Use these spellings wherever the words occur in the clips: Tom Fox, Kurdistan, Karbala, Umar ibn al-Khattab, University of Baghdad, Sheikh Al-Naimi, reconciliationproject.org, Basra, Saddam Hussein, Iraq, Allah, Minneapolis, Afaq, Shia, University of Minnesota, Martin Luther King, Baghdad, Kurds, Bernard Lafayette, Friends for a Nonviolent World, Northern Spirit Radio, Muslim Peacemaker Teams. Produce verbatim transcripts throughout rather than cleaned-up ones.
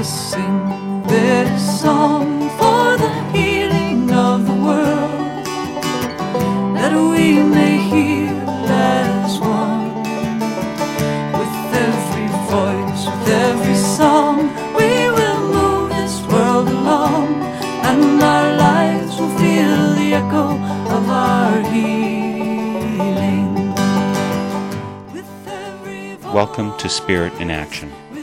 to sing this song for the healing of the world, that we may hear as one. With every voice, with every song, we will move this world along, and our lives will feel the echo of our healing. With every voice. Welcome to Spirit in Action.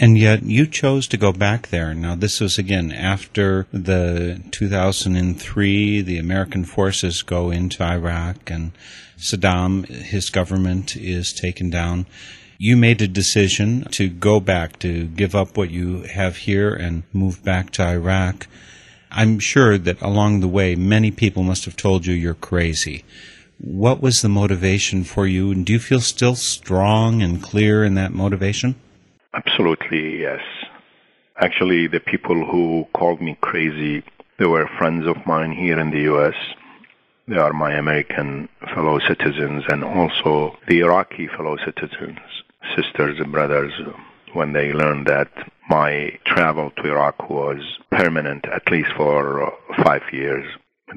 And yet you chose to go back there. Now, this was, again, after the two thousand three, the American forces go into Iraq and Saddam, his government, is taken down. You made a decision to go back, to give up what you have here and move back to Iraq. I'm sure that along the way, many people must have told you you're crazy. What was the motivation for you? And do you feel still strong and clear in that motivation? Absolutely, yes. Actually, the people who called me crazy, they were friends of mine here in the U S. They are my American fellow citizens and also the Iraqi fellow citizens, sisters and brothers, when they learned that my travel to Iraq was permanent, at least for five years.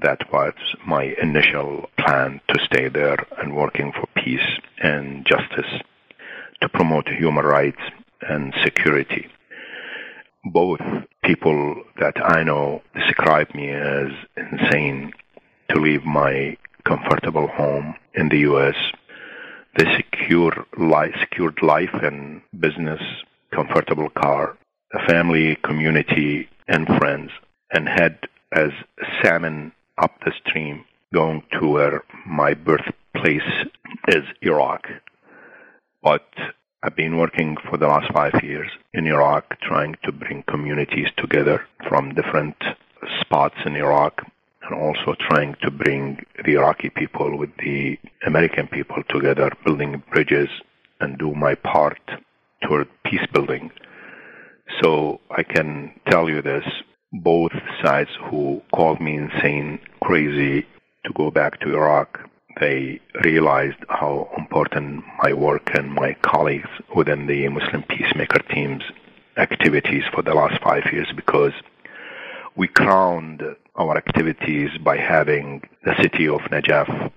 That was my initial plan to stay there and working for peace and justice, to promote human rights and security. Both people that I know describe me as insane to leave my comfortable home in the U S, the secure life, secured life and business, comfortable car, a family, community, and friends, and head as salmon up the stream going to where my birthplace is, Iraq. But I've been working for the last five years in Iraq, trying to bring communities together from different spots in Iraq, and also trying to bring the Iraqi people with the American people together, building bridges and do my part toward peace building. So I can tell you this, both sides who called me insane, crazy to go back to Iraq, they realized how important my work and my colleagues within the Muslim Peacemaker Teams activities for the last five years, because we crowned our activities by having the city of Najaf,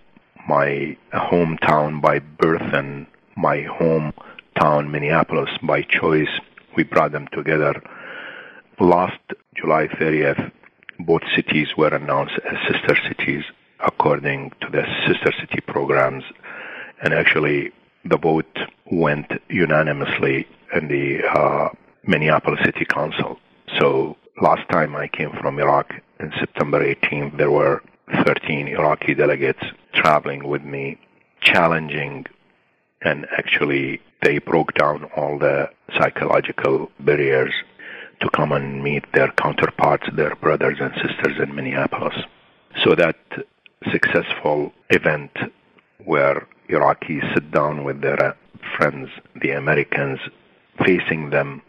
my hometown by birth and my hometown Minneapolis by choice. We brought them together. Last July thirtieth, both cities were announced as sister cities, according to the sister city programs. And actually, the vote went unanimously in the uh, Minneapolis City Council. So last time I came from Iraq, on September eighteenth, there were thirteen Iraqi delegates traveling with me, challenging, and actually they broke down all the psychological barriers to come and meet their counterparts, their brothers and sisters in Minneapolis. So that successful event where Iraqis sit down with their friends, the Americans, facing them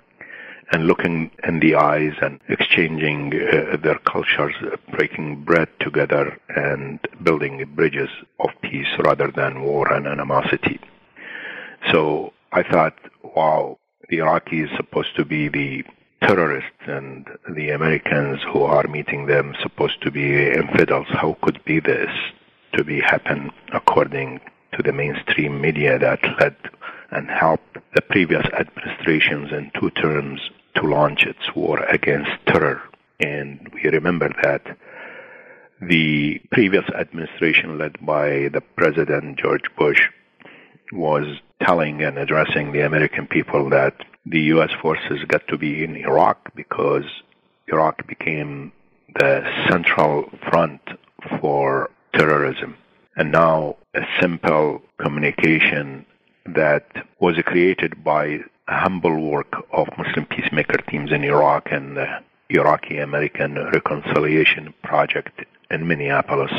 and looking in the eyes and exchanging uh, their cultures, breaking bread together and building bridges of peace rather than war and animosity. So I thought, wow, the Iraqis supposed to be the terrorists and the Americans who are meeting them supposed to be infidels. How could be this to be happen according to the mainstream media that led and helped the previous administrations in two terms to launch its war against terror? And we remember that the previous administration led by the President George Bush was telling and addressing the American people that the U S forces got to be in Iraq because Iraq became the central front for terrorism. And now a simple communication that was created by a humble work of Muslim Peacemaker Teams in Iraq and the Iraqi American Reconciliation Project in Minneapolis.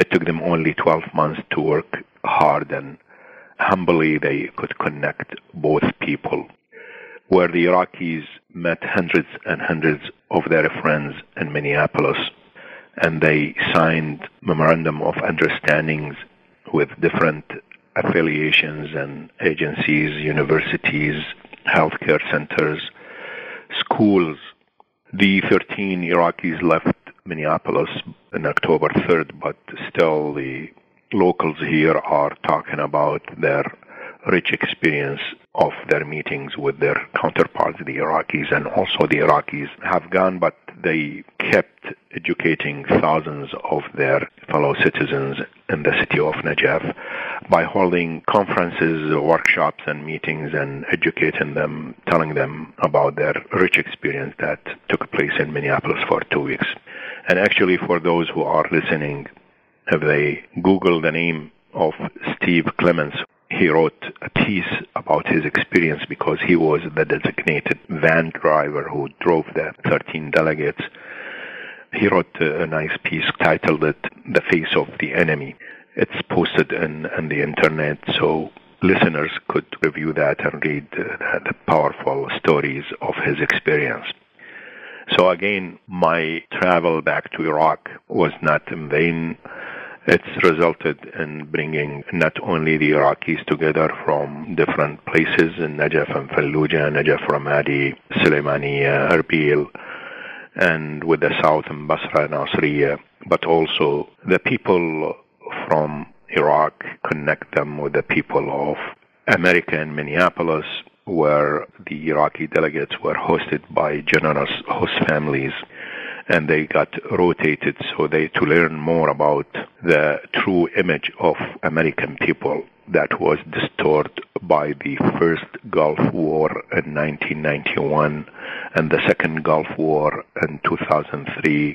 It took them only twelve months to work hard, and humbly they could connect both people, where the Iraqis met hundreds and hundreds of their friends in Minneapolis, and they signed memorandum of understandings with different affiliations and agencies, universities, healthcare centers, schools. The thirteen Iraqis left Minneapolis on October third, but still the locals here are talking about their rich experience of their meetings with their counterparts, the Iraqis, and also the Iraqis have gone, but they kept educating thousands of their fellow citizens in the city of Najaf by holding conferences, workshops, and meetings, and educating them, telling them about their rich experience that took place in Minneapolis for two weeks. And actually, for those who are listening, if they Google the name of Steve Clemens, he wrote a piece about his experience because he was the designated van driver who drove the thirteen delegates. He wrote a nice piece titled it, The Face of the Enemy. It's posted in, on the internet, so listeners could review that and read the, the powerful stories of his experience. So again, my travel back to Iraq was not in vain. It's resulted in bringing not only the Iraqis together from different places in Najaf and Fallujah, Najaf, Ramadi, Sulaimaniya, Erbil, and with the south in Basra and Asriya, but also the people from Iraq connect them with the people of America in Minneapolis, where the Iraqi delegates were hosted by generous host families, and they got rotated so they to learn more about the true image of American people that was distorted by the first Gulf War in nineteen ninety-one and the second Gulf War in two thousand three,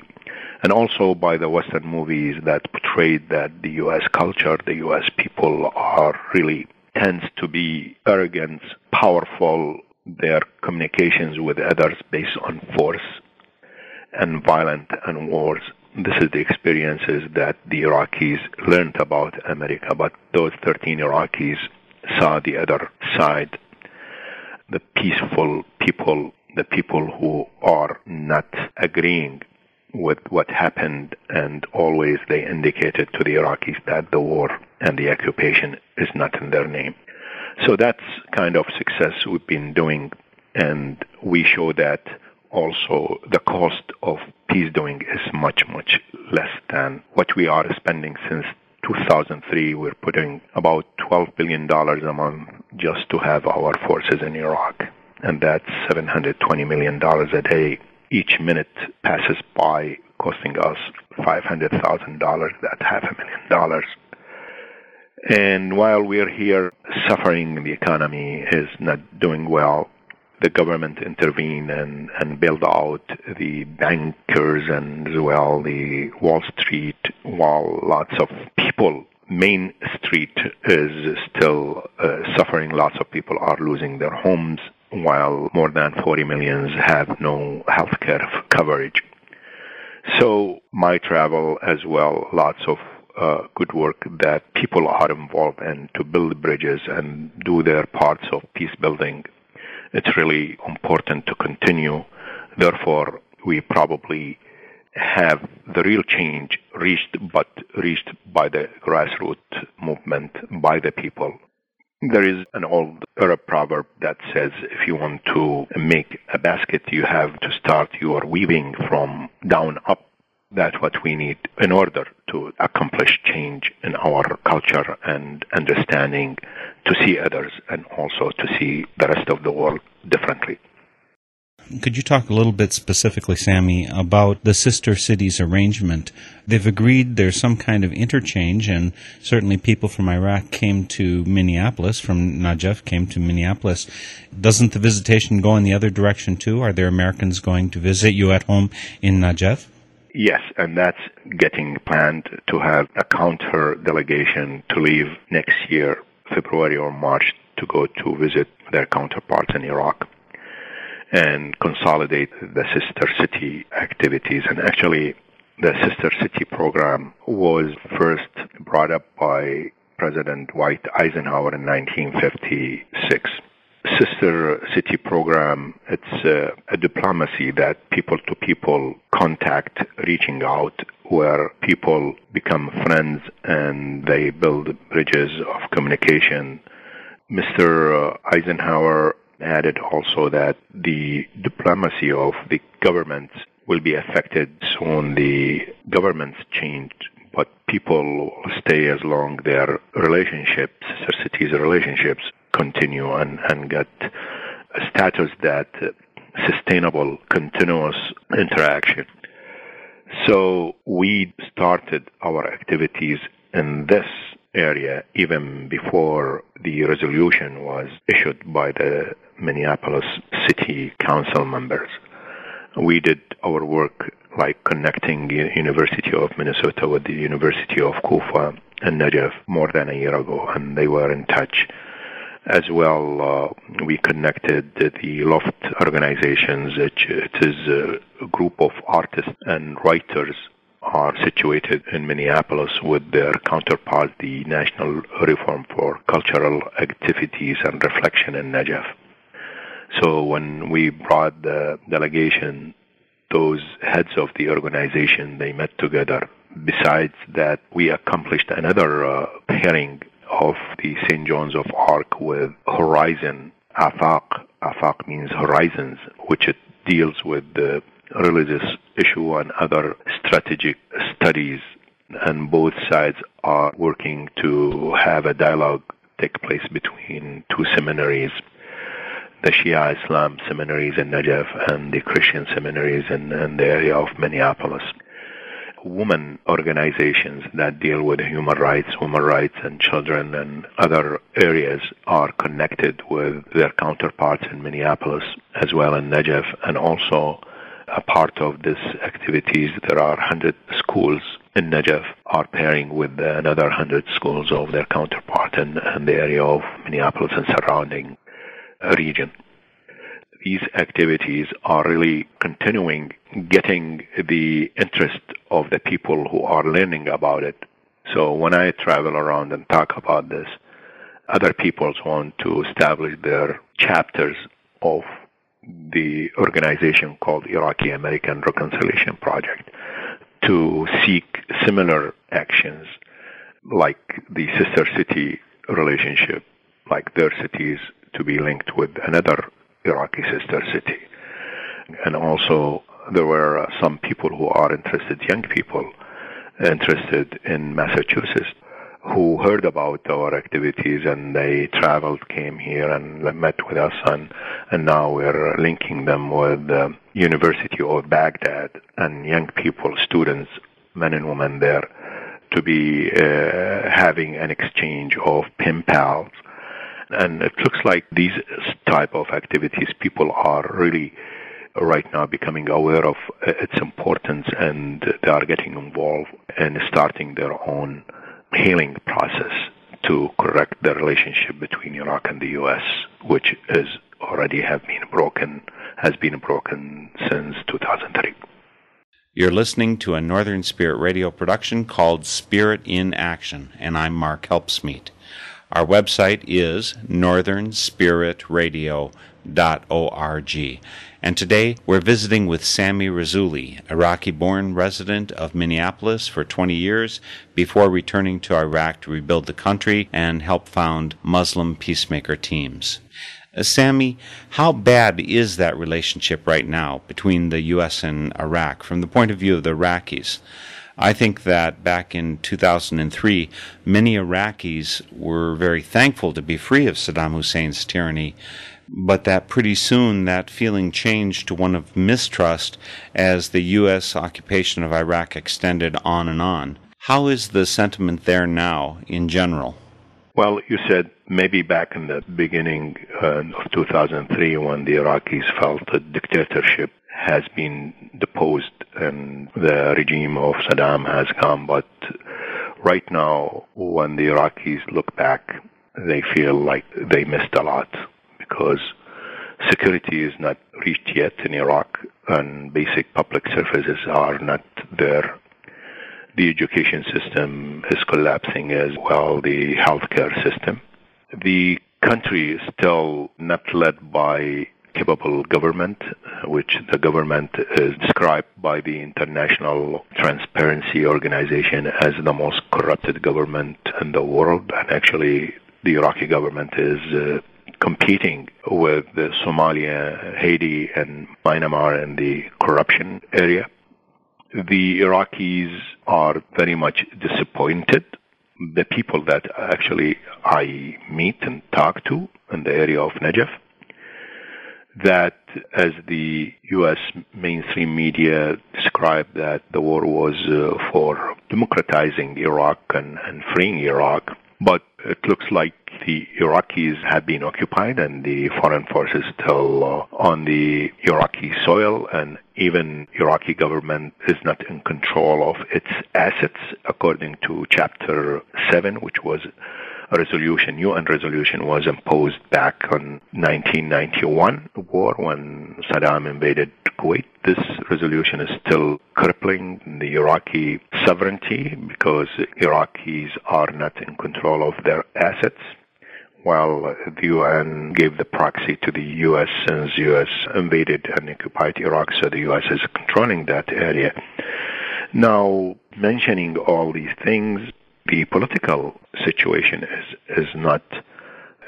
and also by the Western movies that portrayed that the U S culture, the U S people are really tends to be arrogant, powerful, their communications with others based on force and violent and wars. This is the experiences that the Iraqis learned about America, but those thirteen Iraqis saw the other side, the peaceful people, the people who are not agreeing with what happened, and always they indicated to the Iraqis that the war and the occupation is not in their name. So that's kind of success we've been doing, and we show that also the cost of peace doing is much, much less than what we are spending since two thousand three. We're putting about twelve billion dollars a month just to have our forces in Iraq, and that's seven hundred twenty million dollars a day. Each minute passes by, costing us five hundred thousand dollars, that's half a million dollars. And while we're here suffering, the economy is not doing well. The government intervened and, and bailed out the bankers and as well the Wall Street, while lots of people, Main Street is still uh, suffering. Lots of people are losing their homes, while more than forty million have no health care coverage. So my travel as well, lots of Uh, good work that people are involved in to build bridges and do their parts of peace building. It's really important to continue. Therefore, we probably have the real change reached, but reached by the grassroots movement, by the people. There is an old Arab proverb that says, if you want to make a basket, you have to start your weaving from down up. That's what we need in order to accomplish change in our culture and understanding, to see others and also to see the rest of the world differently. Could you talk a little bit specifically, Sami, about the sister cities arrangement? They've agreed there's some kind of interchange, and certainly people from Iraq came to Minneapolis, from Najaf came to Minneapolis. Doesn't the visitation go in the other direction too? Are there Americans going to visit you at home in Najaf? Yes, and that's getting planned to have a counter delegation to leave next year, February or March, to go to visit their counterparts in Iraq and consolidate the sister city activities. And actually, the sister city program was first brought up by President Dwight Eisenhower in nineteen fifty-six. Sister City Program, it's a, a diplomacy that people-to-people contact, reaching out, where people become friends and they build bridges of communication. Mister Eisenhower added also that the diplomacy of the governments will be affected soon. The governments changed but people stay as long their relationships, their cities' relationships continue and, and get a status that sustainable, continuous interaction. So we started our activities in this area even before the resolution was issued by the Minneapolis City Council members. We did our work like connecting the University of Minnesota with the University of Kufa and Najaf more than a year ago, and they were in touch. As well, uh, we connected the LOFT organizations. It, it is a group of artists and writers are situated in Minneapolis with their counterpart, the National Reform for Cultural Activities and Reflection in Najaf. So when we brought the delegation, those heads of the organization, they met together. Besides that, we accomplished another uh, pairing of the Saint John's of Arc with Horizon, Afaq. Afaq means horizons, which it deals with the religious issue and other strategic studies. And both sides are working to have a dialogue take place between two seminaries, the Shia Islam seminaries in Najaf and the Christian seminaries in, in the area of Minneapolis. Women organizations that deal with human rights, women rights and children and other areas are connected with their counterparts in Minneapolis as well in Najaf. And also a part of these activities, there are one hundred schools in Najaf are pairing with another one hundred schools of their counterpart in, in the area of Minneapolis and surrounding region. These activities are really continuing, getting the interest of the people who are learning about it. So when I travel around and talk about this, other people want to establish their chapters of the organization called Iraqi American Reconciliation Project to seek similar actions like the sister city relationship, like their cities to be linked with another Iraqi sister city. And also there were some people who are interested, young people interested in Massachusetts, who heard about our activities and they traveled, came here and met with us, and, and now we're linking them with the University of Baghdad and young people, students, men and women there, to be uh, having an exchange of pen pals. And it looks like these type of activities, people are really right now becoming aware of its importance, and they are getting involved and starting their own healing process to correct the relationship between Iraq and the U S, which is already have been broken, has been broken since two thousand three. You're listening to a Northern Spirit Radio production called Spirit in Action, and I'm Mark Helpsmeet. Our website is northern spirit radio dot org. And today we're visiting with Sami Rasuli, Iraqi-born resident of Minneapolis for twenty years before returning to Iraq to rebuild the country and help found Muslim Peacemaker Teams. Uh, Sami, how bad is that relationship right now between the U S and Iraq from the point of view of the Iraqis? I think that back in two thousand three, many Iraqis were very thankful to be free of Saddam Hussein's tyranny, but that pretty soon that feeling changed to one of mistrust as the U S occupation of Iraq extended on and on. How is the sentiment there now in general? Well, you said maybe back in the beginning uh, of two thousand three when the Iraqis felt a dictatorship has been deposed and the regime of Saddam has gone. But right now, when the Iraqis look back, they feel like they missed a lot because security is not reached yet in Iraq and basic public services are not there. The education system is collapsing as well, the healthcare system. The country is still not led by capable government, which the government is described by the International Transparency Organization as the most corrupted government in the world. And actually, the Iraqi government is uh, competing with the Somalia, Haiti, and Myanmar in the corruption area. The Iraqis are very much disappointed. The people that actually I meet and talk to in the area of Najaf, that as the U S mainstream media described that the war was uh, for democratizing Iraq and, and freeing Iraq, but it looks like the Iraqis have been occupied and the foreign forces still uh, on the Iraqi soil, and even Iraqi government is not in control of its assets according to Chapter seven, which was a resolution, U N resolution was imposed back on nineteen ninety-one war when Saddam invaded Kuwait. This resolution is still crippling the Iraqi sovereignty because Iraqis are not in control of their assets, while the U N gave the proxy to the U S since the U S invaded and occupied Iraq, so the U S is controlling that area. Now, mentioning all these things, the political situation is, is not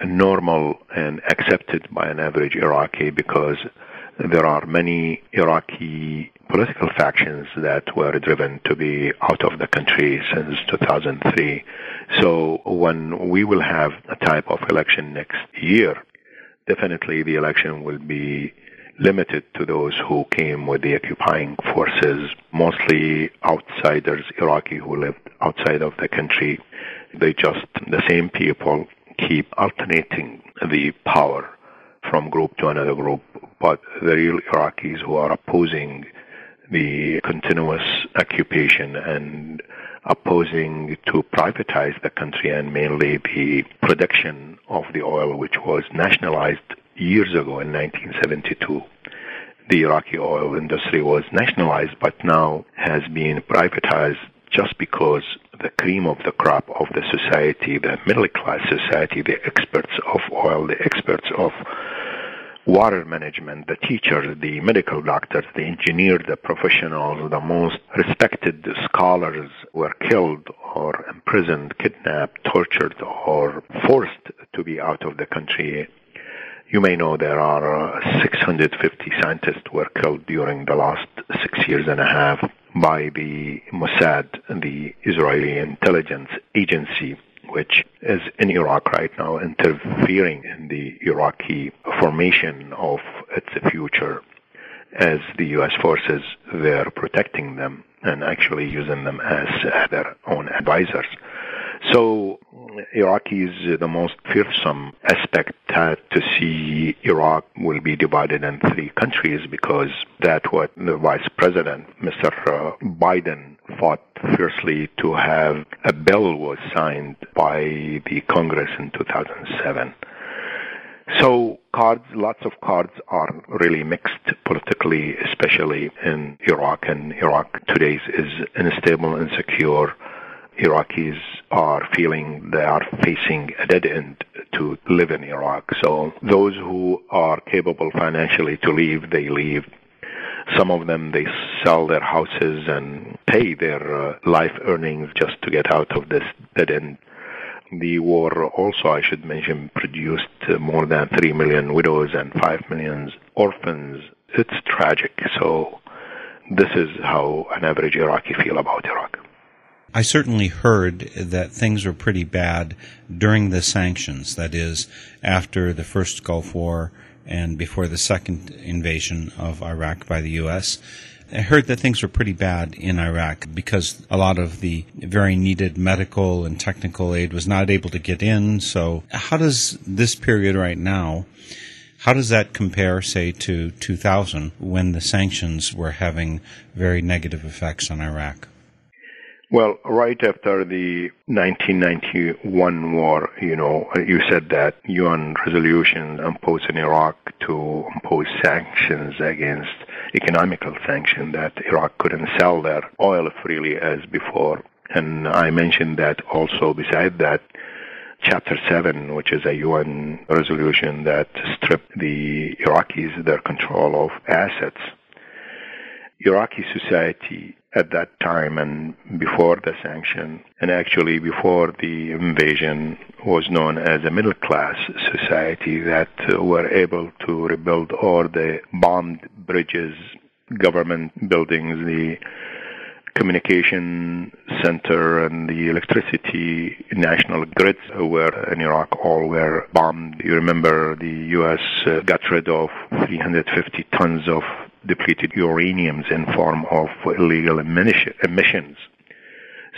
normal and accepted by an average Iraqi, because there are many Iraqi political factions that were driven to be out of the country since two thousand three. So when we will have a type of election next year, definitely the election will be limited to those who came with the occupying forces, mostly outsiders, Iraqi who lived outside of the country. They just, the same people keep alternating the power from group to another group, but the real Iraqis who are opposing the continuous occupation and opposing to privatize the country and mainly the production of the oil, which was nationalized years ago in nineteen seventy-two. The Iraqi oil industry was nationalized, but now has been privatized just because the cream of the crop of the society, the middle-class society, the experts of oil, the experts of water management, the teachers, the medical doctors, the engineers, the professionals, the most respected scholars were killed or imprisoned, kidnapped, tortured, or forced to be out of the country. You may know there are six hundred fifty scientists were killed during the last six years and a half by the Mossad, the Israeli intelligence agency, which is in Iraq right now, interfering in the Iraqi formation of its future as the U S forces were protecting them and actually using them as their own advisors. So Iraq is the most fearsome aspect, that to see Iraq will be divided in three countries, because that what the Vice President, Mister Biden, fought fiercely to have. A bill was signed by the Congress in two thousand seven. So cards, lots of cards are really mixed politically, especially in Iraq. And Iraq today is unstable, insecure. Iraqis are feeling they are facing a dead end to live in Iraq. So those who are capable financially to leave, they leave. Some of them, they sell their houses and pay their uh, life earnings just to get out of this dead end. The war also, I should mention, produced more than three million widows and five million orphans. It's tragic. So this is how an average Iraqi feel about Iraq. I certainly heard that things were pretty bad during the sanctions, that is, after the first Gulf War and before the second invasion of Iraq by the U S. I heard that things were pretty bad in Iraq because a lot of the very needed medical and technical aid was not able to get in. So how does this period right now, how does that compare, say, to two thousand, when the sanctions were having very negative effects on Iraq? Well, right after the nineteen ninety-one war, you know, you said that U N resolution imposed in Iraq to impose sanctions against economical sanctions, that Iraq couldn't sell their oil freely as before. And I mentioned that also beside that, Chapter seven, which is a U N resolution that stripped the Iraqis their control of assets. Iraqi society at that time and before the sanction, and actually before the invasion, was known as a middle-class society that were able to rebuild all the bombed bridges, government buildings, the communication center and the electricity national grids were in Iraq all were bombed. You remember the U S got rid of three hundred fifty tons of depleted uraniums in form of illegal emissions.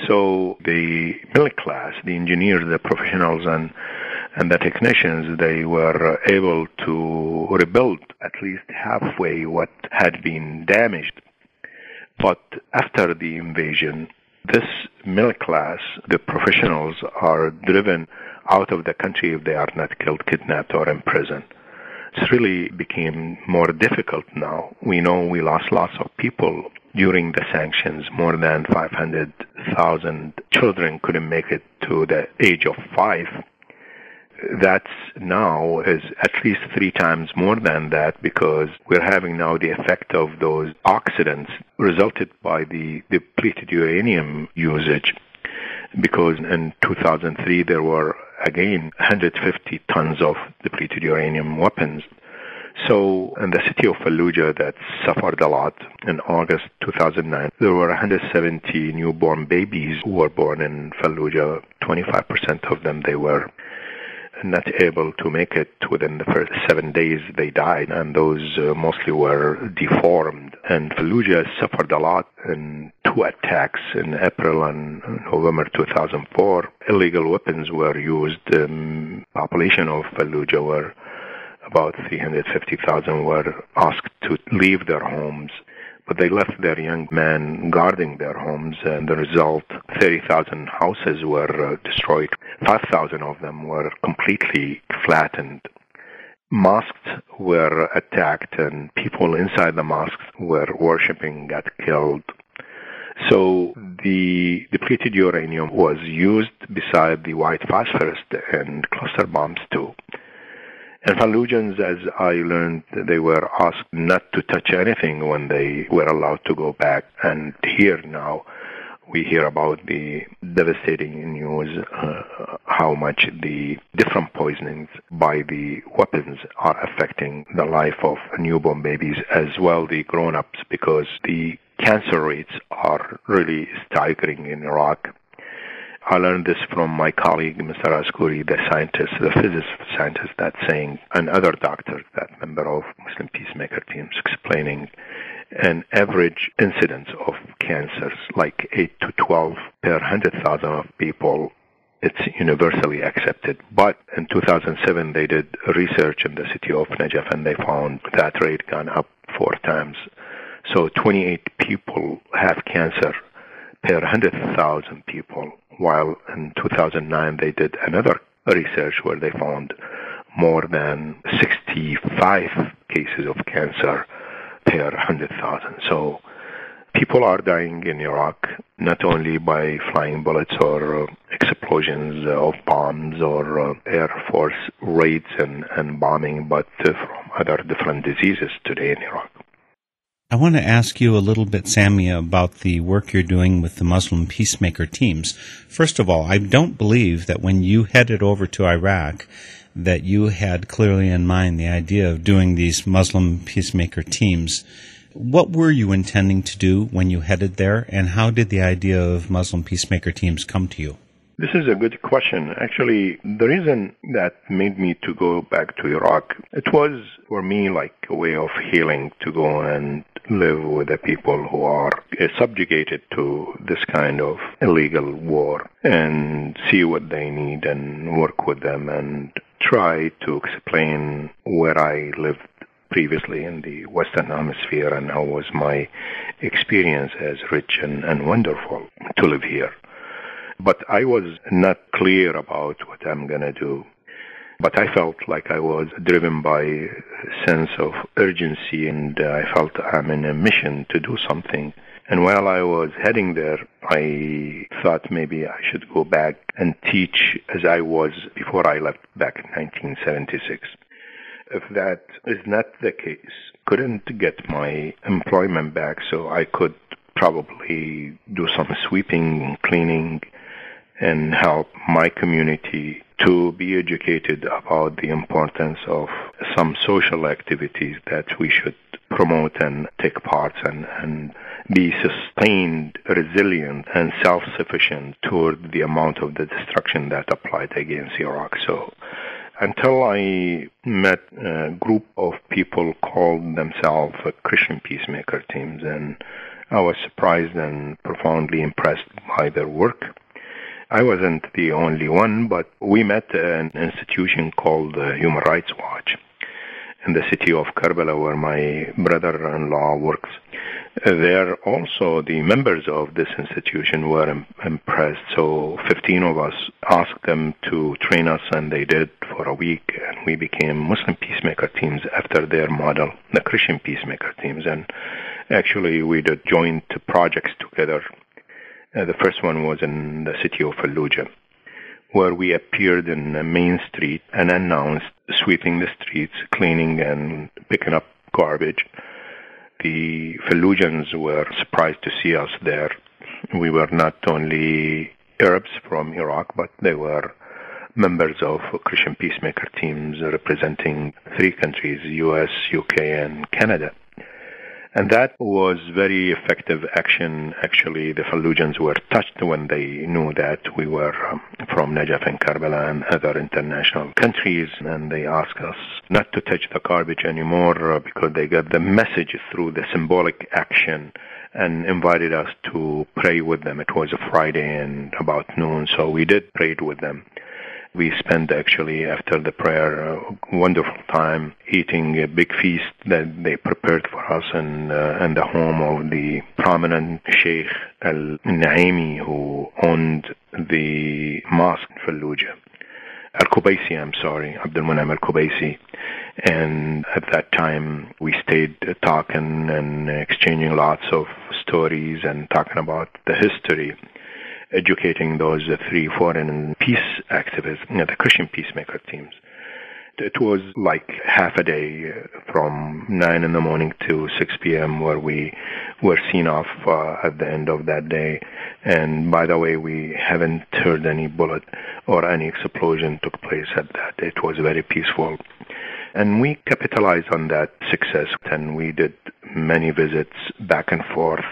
So the middle class, the engineers, the professionals, and and the technicians, they were able to rebuild at least halfway what had been damaged. But after the invasion, this middle class, the professionals, are driven out of the country if they are not killed, kidnapped, or imprisoned. It's really became more difficult now. We know we lost lots of people during the sanctions. More than five hundred thousand children couldn't make it to the age of five. That's now is at least three times more than that, because we're having now the effect of those accidents resulted by the depleted uranium usage. Because in two thousand three there were again one hundred fifty tons of depleted uranium weapons. So in the city of Fallujah that suffered a lot in August two thousand nine, there were one hundred seventy newborn babies who were born in Fallujah. twenty-five percent of them, they were not able to make it. Within the first seven days they died, and those uh, mostly were deformed. And Fallujah suffered a lot in two attacks in April and November two thousand four. Illegal weapons were used. The um, population of Fallujah were about three hundred fifty thousand were asked to leave their homes, but they left their young men guarding their homes, and the result, thirty thousand houses were uh, destroyed. five thousand of them were completely flattened. Mosques were attacked, and people inside the mosques were worshipping got killed. So the depleted uranium was used beside the white phosphorus and cluster bombs too. And Fallujans, as I learned, they were asked not to touch anything when they were allowed to go back. And here now, we hear about the devastating news, uh, how much the different poisonings by the weapons are affecting the life of newborn babies as well the grown-ups, because the cancer rates are really staggering in Iraq. I learned this from my colleague, Mister Askouri, the scientist, the physicist scientist that's saying, and other doctors, that member of Muslim Peacemaker Teams, explaining an average incidence of cancers, like eight to twelve per one hundred thousand of people. It's universally accepted. But in two thousand seven, they did research in the city of Najaf, and they found that rate gone up four times. So twenty-eight people have cancer per one hundred thousand people, while in two thousand nine they did another research where they found more than sixty-five cases of cancer per one hundred thousand. So people are dying in Iraq, not only by flying bullets or explosions of bombs or Air Force raids and, and bombing, but from other different diseases today in Iraq. I want to ask you a little bit, Sami, about the work you're doing with the Muslim Peacemaker Teams. First of all, I don't believe that when you headed over to Iraq that you had clearly in mind the idea of doing these Muslim Peacemaker Teams. What were you intending to do when you headed there, and how did the idea of Muslim Peacemaker Teams come to you? This is a good question. Actually, the reason that made me to go back to Iraq, it was for me like a way of healing to go and live with the people who are subjugated to this kind of illegal war and see what they need and work with them and try to explain where I lived previously in the Western Hemisphere and how was my experience as rich and, and wonderful to live here. But I was not clear about what I'm going to do. But I felt like I was driven by a sense of urgency, and I felt I'm in a mission to do something. And while I was heading there, I thought maybe I should go back and teach as I was before I left back in nineteen seventy-six. If that is not the case, couldn't get my employment back, so I could probably do some sweeping, cleaning, and help my community to be educated about the importance of some social activities that we should promote and take part in, and be sustained, resilient, and self-sufficient toward the amount of the destruction that applied against Iraq. So until I met a group of people called themselves Christian Peacemaker Teams, and I was surprised and profoundly impressed by their work. I wasn't the only one, but we met an institution called the Human Rights Watch in the city of Karbala, where my brother-in-law works. There also, the members of this institution were im- impressed, so fifteen of us asked them to train us, and they did for a week, and we became Muslim Peacemaker Teams after their model, the Christian Peacemaker Teams. And actually, we did joint projects together. Uh, the first one was in the city of Fallujah, where we appeared in the main street and announced sweeping the streets, cleaning and picking up garbage. The Fallujans were surprised to see us there. We were not only Arabs from Iraq, but they were members of Christian Peacemaker Teams representing three countries, U S, U K, and Canada. And that was very effective action. Actually, the Fallujans were touched when they knew that we were um, from Najaf and Karbala and other international countries. And they asked us not to touch the garbage anymore because they got the message through the symbolic action, and invited us to pray with them. It was a Friday and about noon, so we did pray with them. We spent actually after the prayer a wonderful time eating a big feast that they prepared for us in, uh, in the home of the prominent Sheikh Al-Naimi who owned the mosque in Fallujah. Al-Kubaisi, I'm sorry, Abdul Munam Al-Kubaisi. And at that time we stayed talking and exchanging lots of stories and talking about the history, educating those three foreign peace activists, you know, the Christian Peacemaker Teams. It was like half a day from nine in the morning to six p.m. where we were seen off uh, at the end of that day. And by the way, we haven't heard any bullet or any explosion took place at that. It was very peaceful. And we capitalized on that success, and we did many visits back and forth.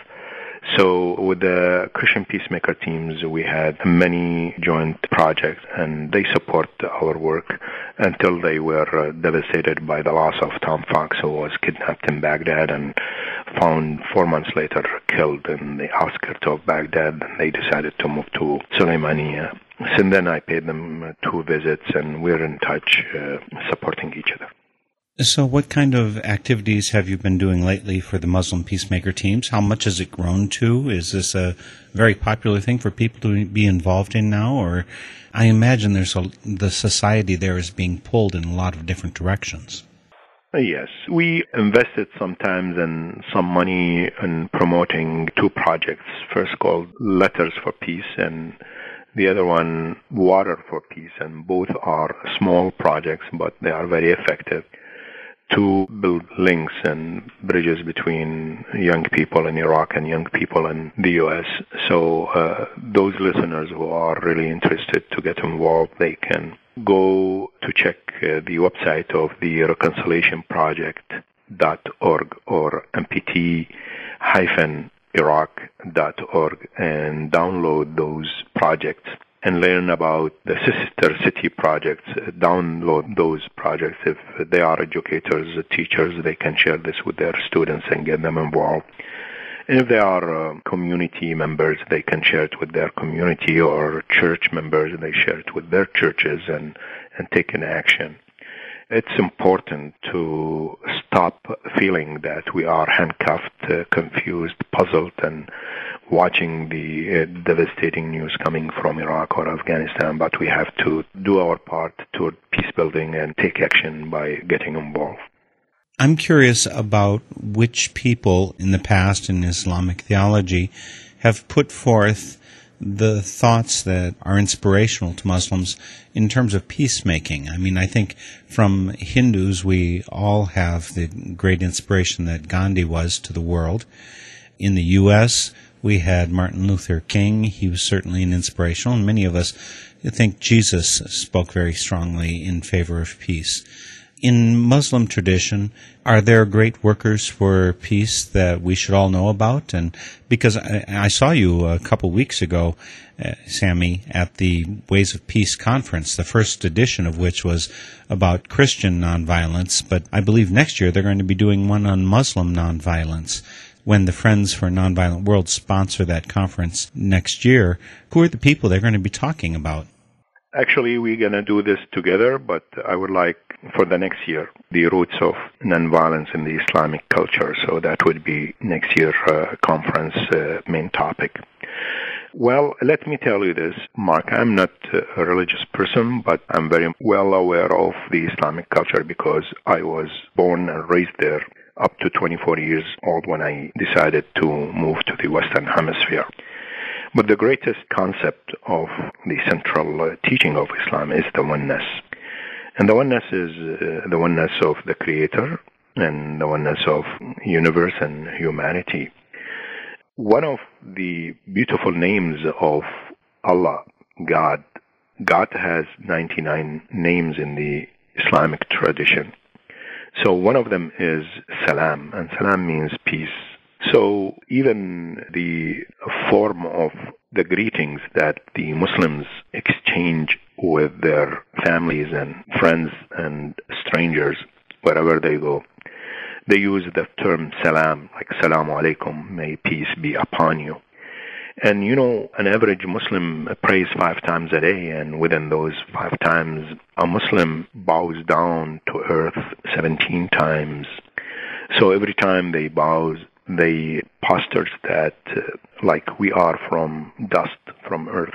So with the Christian Peacemaker Teams, we had many joint projects, and they support our work until they were devastated by the loss of Tom Fox, who was kidnapped in Baghdad and found four months later killed in the outskirts of Baghdad, and they decided to move to Sulaimaniya. Since then, I paid them two visits, and we're in touch, uh, supporting each other. So what kind of activities have you been doing lately for the Muslim Peacemaker Teams? How much has it grown to? Is this a very popular thing for people to be involved in now? Or I imagine there's a, the society there is being pulled in a lot of different directions. Yes. We invested sometimes in some money in promoting two projects, first called Letters for Peace and the other one, Water for Peace. And both are small projects, but they are very effective to build links and bridges between young people in Iraq and young people in the U S. So uh, those listeners who are really interested to get involved, they can go to check uh, the website of the reconciliation project dot org or m p t dash iraq dot org and download those projects and learn about the sister city projects. Download those projects. If they are educators, teachers, they can share this with their students and get them involved. And if they are uh, community members, they can share it with their community, or church members, they share it with their churches and, and take an action. It's important to stop feeling that we are handcuffed, uh, confused, puzzled, and watching the uh, devastating news coming from Iraq or Afghanistan, but we have to do our part toward peace building and take action by getting involved. I'm curious about which people in the past in Islamic theology have put forth the thoughts that are inspirational to Muslims in terms of peacemaking. I mean, I think from Hindus, we all have the great inspiration that Gandhi was to the world. In the U S, We had Martin Luther King. He was certainly an inspirational, and many of us think Jesus spoke very strongly in favor of peace. In Muslim tradition, are there great workers for peace that we should all know about? And because I, I saw you a couple weeks ago, uh, Sami, at the Ways of Peace conference, the first edition of which was about Christian nonviolence, but I believe next year they're going to be doing one on Muslim nonviolence. When the Friends for a Nonviolent World sponsor that conference next year, who are the people they're going to be talking about? Actually, we're going to do this together, but I would like for the next year, the roots of nonviolence in the Islamic culture. So that would be next year's uh, conference uh, main topic. Well, let me tell you this, Mark. I'm not a religious person, but I'm very well aware of the Islamic culture because I was born and raised there up to twenty-four years old when I decided to move to the Western Hemisphere. But the greatest concept of the central teaching of Islam is the oneness. And the oneness is uh, the oneness of the Creator and the oneness of universe and humanity. One of the beautiful names of Allah, God, God has ninety-nine names in the Islamic tradition. So one of them is Salam, and Salam means peace. So even the form of the greetings that the Muslims exchange with their families and friends and strangers wherever they go, they use the term salam, like salamu alaikum, may peace be upon you. And you know, an average Muslim prays five times a day, and within those five times, a Muslim bows down to earth seventeen times. So every time they bows, they postures that uh, like we are from dust, from earth.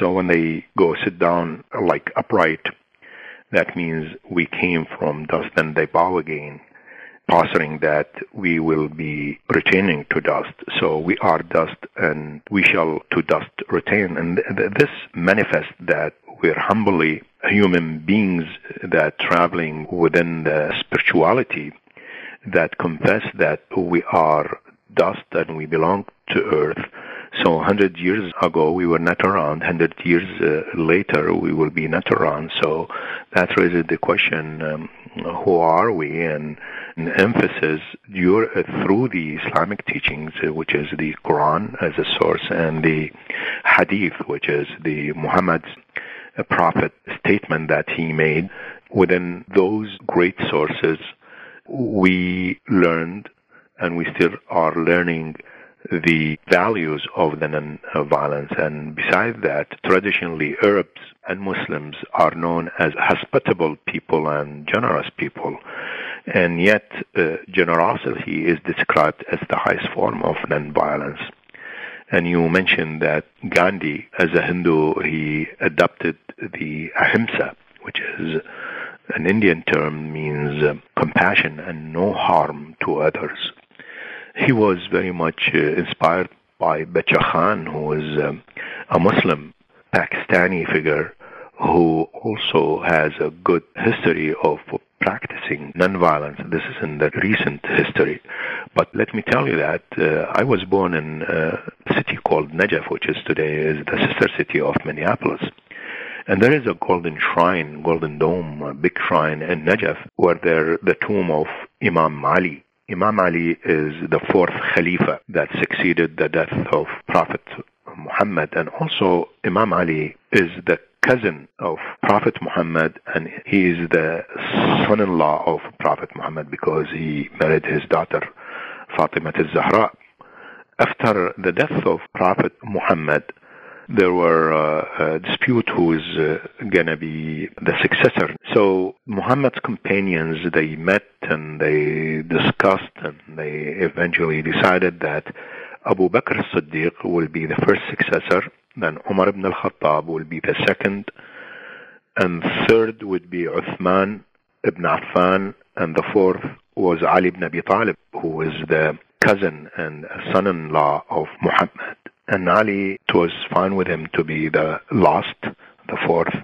So when they go sit down like upright, that means we came from dust, and they bow again, posturing that we will be returning to dust. So we are dust, and we shall to dust return. And th- th- this manifests that we're humbly human beings that traveling within the spirituality that confess that we are dust and we belong to earth. So one hundred years ago, we were not around. one hundred years uh, later, we will be not around. So that raises the question, um, who are we? And an emphasis your, uh, through the Islamic teachings, uh, which is the Quran as a source, and the Hadith, which is the Muhammad's uh, prophet statement that he made. Within those great sources, we learned, and we still are learning, the values of the non-violence. And besides that, traditionally Arabs and Muslims are known as hospitable people and generous people. And yet, uh, generosity is described as the highest form of non-violence. And you mentioned that Gandhi, as a Hindu, he adopted the ahimsa, which is an Indian term, means uh, compassion and no harm to others. He was very much uh, inspired by Bacha Khan, who is um, a Muslim Pakistani figure who also has a good history of practicing nonviolence. This is in the recent history. But let me tell you that uh, I was born in a city called Najaf, which is today is the sister city of Minneapolis. And there is a golden shrine, golden dome, a big shrine in Najaf, where there the tomb of Imam Ali. Imam Ali is the fourth Khalifa that succeeded the death of Prophet Muhammad. And also Imam Ali is the cousin of Prophet Muhammad, and he is the son-in-law of Prophet Muhammad because he married his daughter Fatima al-Zahra. After the death of Prophet Muhammad, there were uh, a dispute who is uh, going to be the successor. So Muhammad's companions, they met and they discussed, and they eventually decided that Abu Bakr as-Siddiq will be the first successor, then Umar ibn al-Khattab will be the second, and third would be Uthman ibn Affan, and the fourth was Ali ibn Abi Talib, who is the cousin and son-in-law of Muhammad. And Ali, it was fine with him to be the last, the fourth.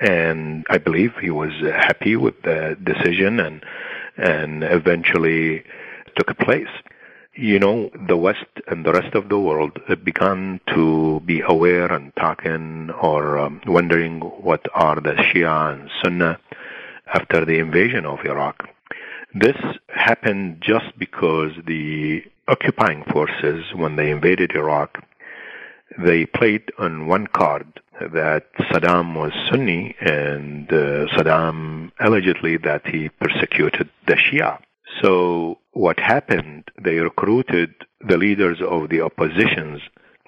And I believe he was happy with the decision, and and eventually took a place. you know, the West and the rest of the world began to be aware and talking or um, wondering what are the Shia and Sunnah after the invasion of Iraq. This happened just because the occupying forces, when they invaded Iraq, they played on one card that Saddam was Sunni and uh, Saddam allegedly that he persecuted the Shia. So what happened, they recruited the leaders of the oppositions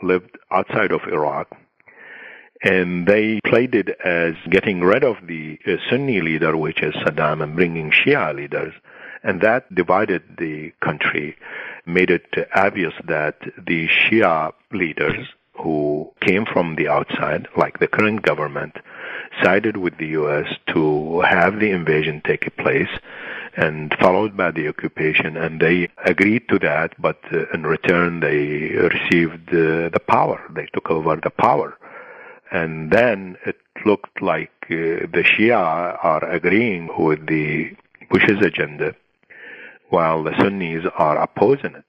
lived outside of Iraq, and they played it as getting rid of the uh, Sunni leader, which is Saddam, and bringing Shia leaders. And that divided the country, made it obvious that the Shia leaders who came from the outside, like the current government, sided with the U S to have the invasion take place and followed by the occupation, and they agreed to that, but in return they received the power. They took over the power. And then it looked like the Shia are agreeing with the Bush's agenda, while the Sunnis are opposing it.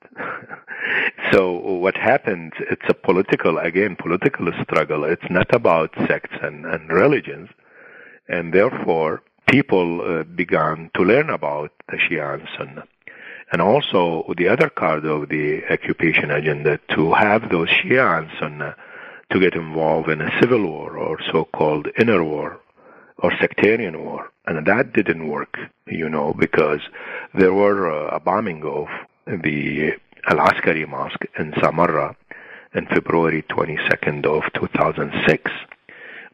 So what happened, it's a political, again, political struggle. It's not about sects and, and religions. And therefore, people uh, began to learn about the Shia and Sunnah. And also, the other card of the occupation agenda, to have those Shia and Sunnah to get involved in a civil war or so-called inner war or sectarian war. And that didn't work, you know, because there were uh, a bombing of the Al-Askari Mosque in Samarra in February twenty-second of two thousand six.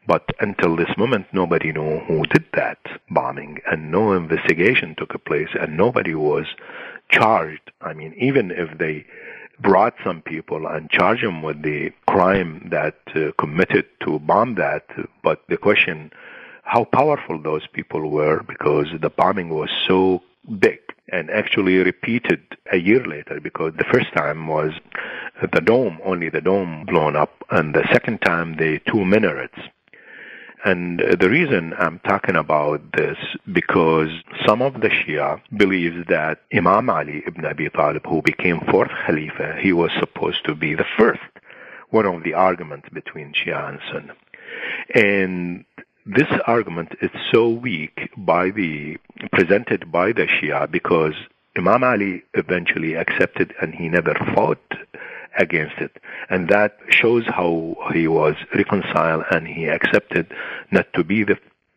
But until this moment, nobody knew who did that bombing, and no investigation took place, and nobody was charged. I mean, even if they brought some people and charged them with the crime that uh, committed to bomb that, but the question, how powerful those people were, because the bombing was so big, and actually repeated a year later, because the first time was the dome, only the dome blown up, and the second time the two minarets. And the reason I'm talking about this, because some of the Shia believes that Imam Ali ibn Abi Talib, who became fourth Khalifa, he was supposed to be the first, one of the arguments between Shia and Sunnah. And this argument is so weak by the presented by the Shia, because Imam Ali eventually accepted and he never fought against it. And that shows how he was reconciled and he accepted not to be the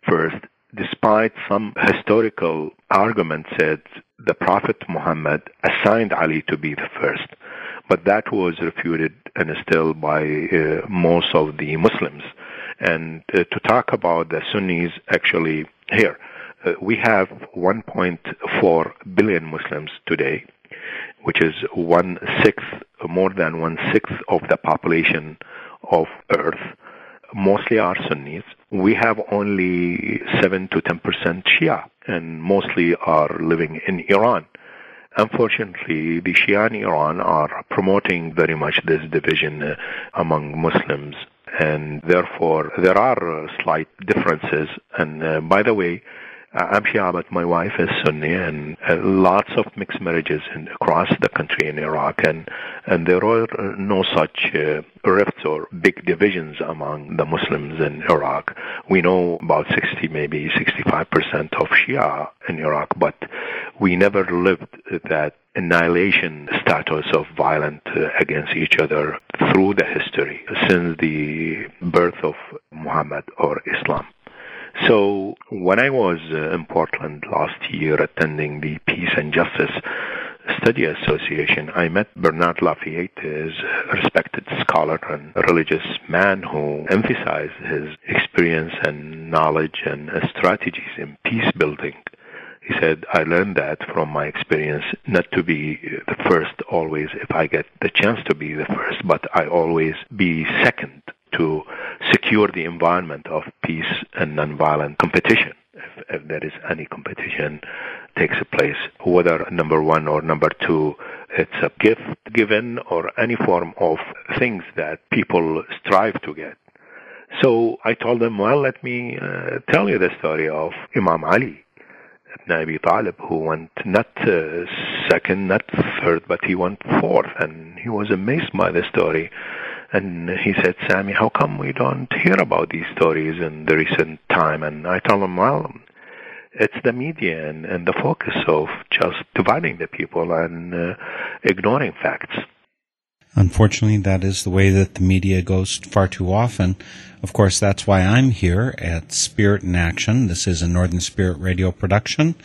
first, despite some historical argument said the Prophet Muhammad assigned Ali to be the first. But that was refuted and still by uh, most of the Muslims. And uh, to talk about the Sunnis, actually, here, uh, we have one point four billion Muslims today, which is one-sixth, more than one-sixth of the population of Earth. Mostly are Sunnis. We have only seven to ten percent Shia, and mostly are living in Iran. Unfortunately, the Shia in Iran are promoting very much this division uh, among Muslims. And therefore, there are slight differences. And uh, by the way, I'm Shia, but my wife is Sunni, and uh, lots of mixed marriages in, across the country in Iraq. And, and there are no such uh, rifts or big divisions among the Muslims in Iraq. We know about sixty, maybe sixty-five percent of Shia in Iraq, but we never lived that annihilation status of violent uh, against each other through the history since the birth of Muhammad or Islam. So when I was uh, in Portland last year attending the Peace and Justice Study Association, I met Bernard Lafayette, a respected scholar and religious man who emphasized his experience and knowledge and strategies in peace building. He said, I learned that from my experience, not to be the first always if I get the chance to be the first, but I always be second to secure the environment of peace and nonviolent competition, if, if there is any competition takes place, whether number one or number two, it's a gift given or any form of things that people strive to get. So I told them, well, let me uh, tell you the story of Imam Ali. ibn Abi Talib, who went not uh, second, not third, but he went fourth, and he was amazed by the story. And he said, Sami, how come we don't hear about these stories in the recent time? And I told him, well, it's the media and, and the focus of just dividing the people and uh, ignoring facts. Unfortunately, that is the way that the media goes far too often. Of course, that's why I'm here at Spirit in Action. This is a Northern Spirit Radio production.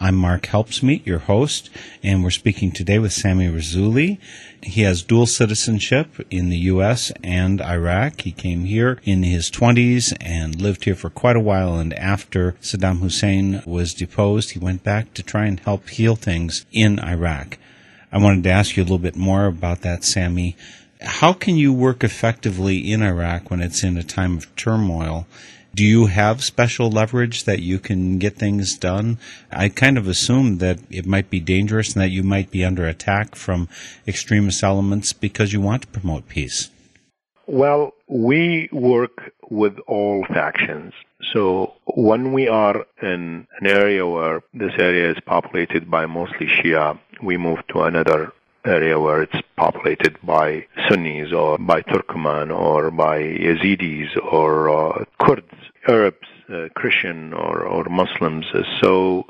I'm Mark Helpsmeet, your host, and we're speaking today with Sami Rasuli. He has dual citizenship in the U S and Iraq. He came here in his twenties and lived here for quite a while, and after Saddam Hussein was deposed, he went back to try and help heal things in Iraq. I wanted to ask you a little bit more about that, Sami. How can you work effectively in Iraq when it's in a time of turmoil? Do you have special leverage that you can get things done? I kind of assumed that it might be dangerous and that you might be under attack from extremist elements because you want to promote peace. Well, we work with all factions. So when we are in an area where this area is populated by mostly Shia, we move to another area where it's populated by Sunnis or by Turkmen or by Yazidis or uh, Kurds, Arabs, uh, Christian or, or Muslims. So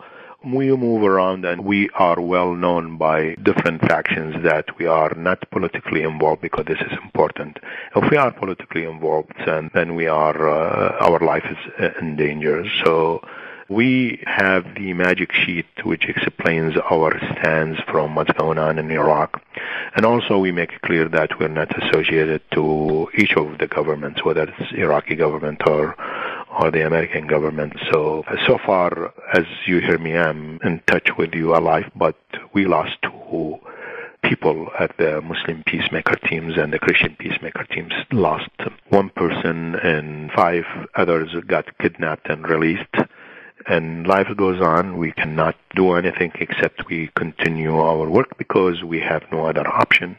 we move around, and we are well known by different factions that we are not politically involved, because this is important. If we are politically involved, then we are uh, our life is in danger. So we have the magic sheet which explains our stance from what's going on in Iraq. And also we make clear that we're not associated to each of the governments, whether it's Iraqi government or or the American government. So, so far, as you hear me, I'm in touch with you alive, but we lost two people at the Muslim Peacemaker Teams, and the Christian Peacemaker Teams lost one person, and five others got kidnapped and released. And life goes on. We cannot do anything except we continue our work because we have no other option.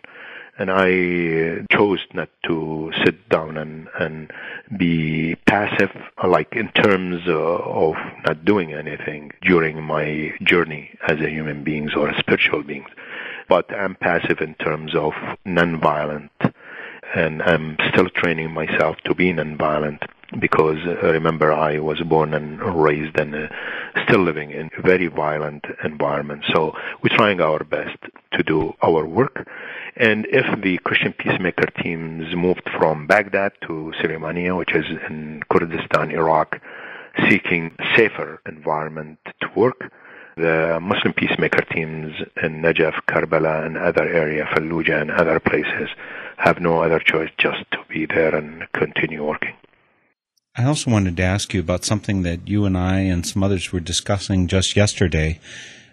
And I chose not to sit down and, and be passive, like in terms of not doing anything during my journey as a human being or a spiritual being. But I'm passive in terms of nonviolent, and I'm still training myself to be nonviolent. Because uh, remember, I was born and raised and uh, still living in a very violent environment. So we're trying our best to do our work. And if the Christian Peacemaker Teams moved from Baghdad to Sulaimaniya, which is in Kurdistan, Iraq, seeking safer environment to work, the Muslim Peacemaker Teams in Najaf, Karbala, and other area, Fallujah, and other places have no other choice just to be there and continue working. I also wanted to ask you about something that you and I and some others were discussing just yesterday.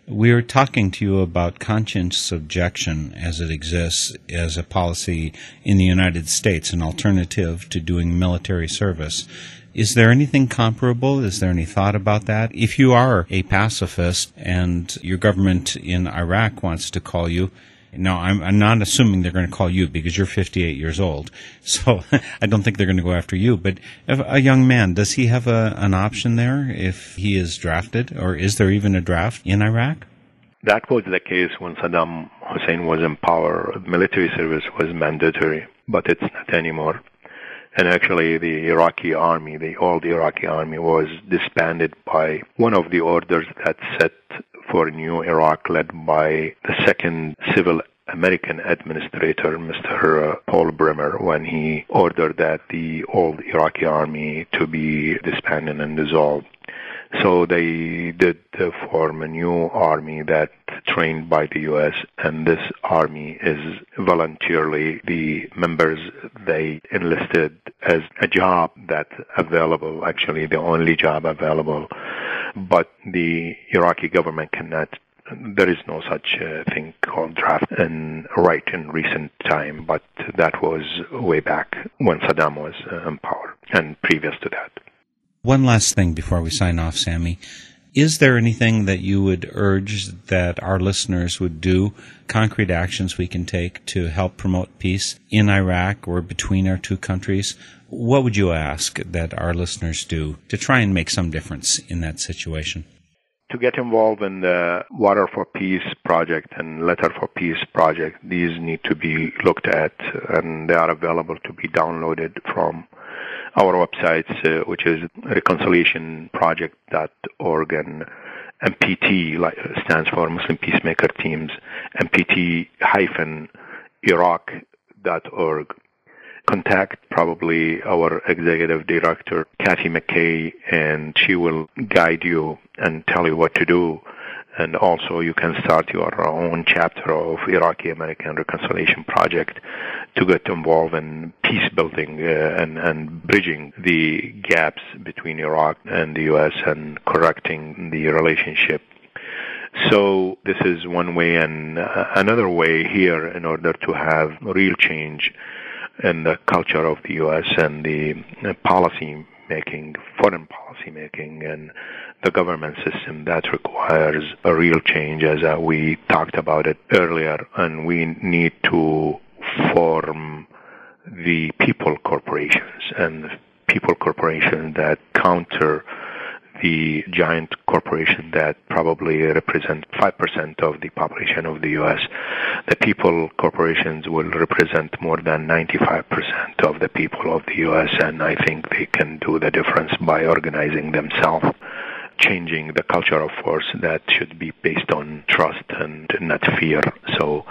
We were talking to you about conscience subjection as it exists as a policy in the United States, an alternative to doing military service. Is there anything comparable? Is there any thought about that? If you are a pacifist and your government in Iraq wants to call you, No, I'm, I'm not assuming they're going to call you because you're fifty-eight years old. So I don't think they're going to go after you. But if a young man, does he have a, an option there if he is drafted? Or is there even a draft in Iraq? That was the case when Saddam Hussein was in power. Military service was mandatory, but it's not anymore. And actually, the Iraqi army, the old Iraqi army, was disbanded by one of the orders that set for new Iraq, led by the second civil American administrator, Mister Paul Bremer, when he ordered that the old Iraqi army to be disbanded and dissolved. So they did form a new army that trained by the U S, and this army is voluntarily the members they enlisted as a job that's available, actually the only job available. But the Iraqi government cannot, there is no such uh, thing called draft and right in recent time, but that was way back when Saddam was uh, in power and previous to that. One last thing before we sign off, Sami. Is there anything that you would urge that our listeners would do, concrete actions we can take to help promote peace in Iraq or between our two countries? What would you ask that our listeners do to try and make some difference in that situation? to get involved in the Water for Peace project and Letter for Peace project, these need to be looked at, and they are available to be downloaded from our websites, uh, which is reconciliation project dot org and M P T, like, stands for Muslim Peacemaker Teams, M P T dash Iraq dot org. Contact probably our executive director, Kathy McKay, and she will guide you and tell you what to do. And also you can start your own chapter of Iraqi American Reconciliation Project to get involved in peace building uh, and, and bridging the gaps between Iraq and the U S and correcting the relationship. So this is one way, and uh, another way here in order to have real change in the culture of the U S and the uh, policy making, foreign policy making, and the government system that requires a real change, as uh, we talked about it earlier, and we need to form the people corporations and people corporations that counter the giant corporation that probably represent five percent of the population of the U S. The people corporations will represent more than ninety-five percent of the people of the U S, and I think they can do the difference by organizing themselves, changing the culture of force that should be based on trust and not fear. So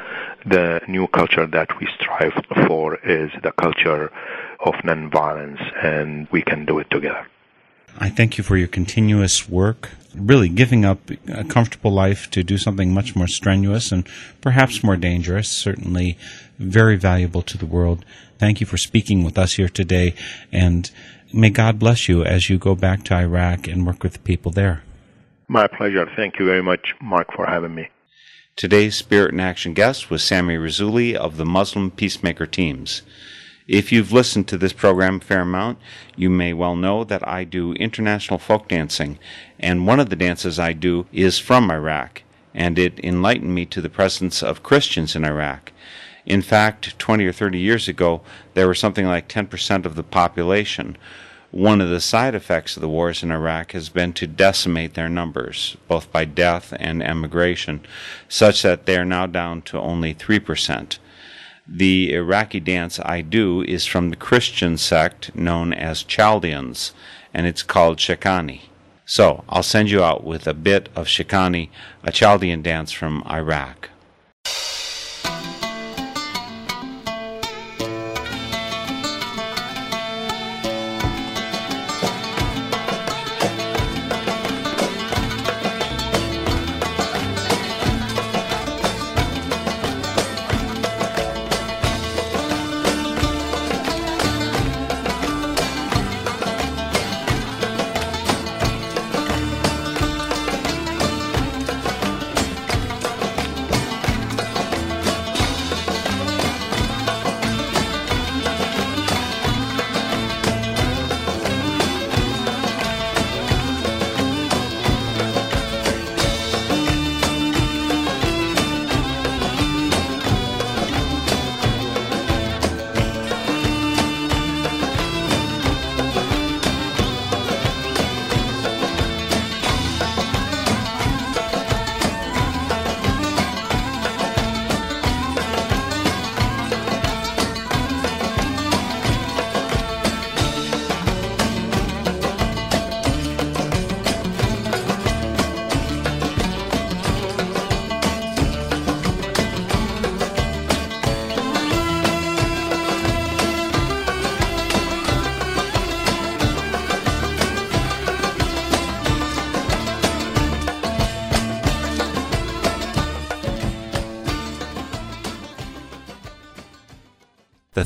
the new culture that we strive for is the culture of nonviolence, and we can do it together. I thank you for your continuous work, really giving up a comfortable life to do something much more strenuous and perhaps more dangerous, certainly very valuable to the world. Thank you for speaking with us here today, and may God bless you as you go back to Iraq and work with the people there. My pleasure. Thank you very much, Mark, for having me. Today's Spirit in Action guest was Sami Rasuli of the Muslim Peacemaker Teams. If you've listened to this program a fair amount, you may well know that I do international folk dancing, and one of the dances I do is from Iraq, and it enlightened me to the presence of Christians in Iraq. In fact, twenty or thirty years ago, there were something like ten percent of the population. One of the side effects of the wars in Iraq has been to decimate their numbers, both by death and emigration, such that they are now down to only three percent. The Iraqi dance I do is from the Christian sect known as Chaldeans, and it's called Shekhani. So I'll send you out with a bit of Shekhani, a Chaldean dance from Iraq. The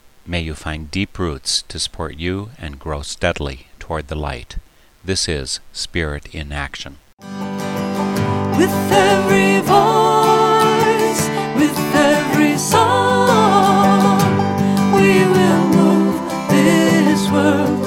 May you find deep roots to support you and grow steadily toward the light. This is Spirit in Action. With every voice This world